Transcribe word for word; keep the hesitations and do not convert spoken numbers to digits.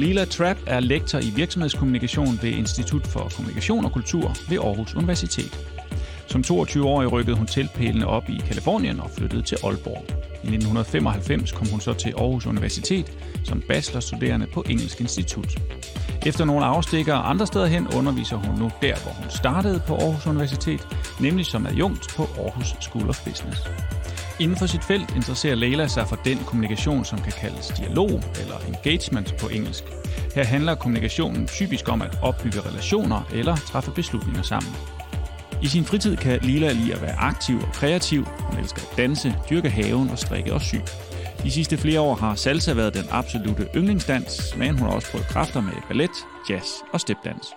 Leila Trapp er lektor i virksomhedskommunikation ved Institut for Kommunikation og Kultur ved Aarhus Universitet. Som toogtyve-årig rykkede hun tilpælende op i Californien og flyttede til Aalborg. I nitten femoghalvfems kom hun så til Aarhus Universitet som bachelorstuderende på Engelsk Institut. Efter nogle afstikker andre steder hen underviser hun nu der, hvor hun startede på Aarhus Universitet, nemlig som adjunkt på Aarhus School of Business. Inden for sit felt interesserer Leila sig for den kommunikation, som kan kaldes dialog eller engagement på engelsk. Her handler kommunikationen typisk om at opbygge relationer eller træffe beslutninger sammen. I sin fritid kan Leila lide at være aktiv og kreativ. Hun elsker at danse, dyrke haven og strikke og sy. De sidste flere år har salsa været den absolutte yndlingsdans, men hun har også prøvet kræfter med ballet, jazz og stepdans.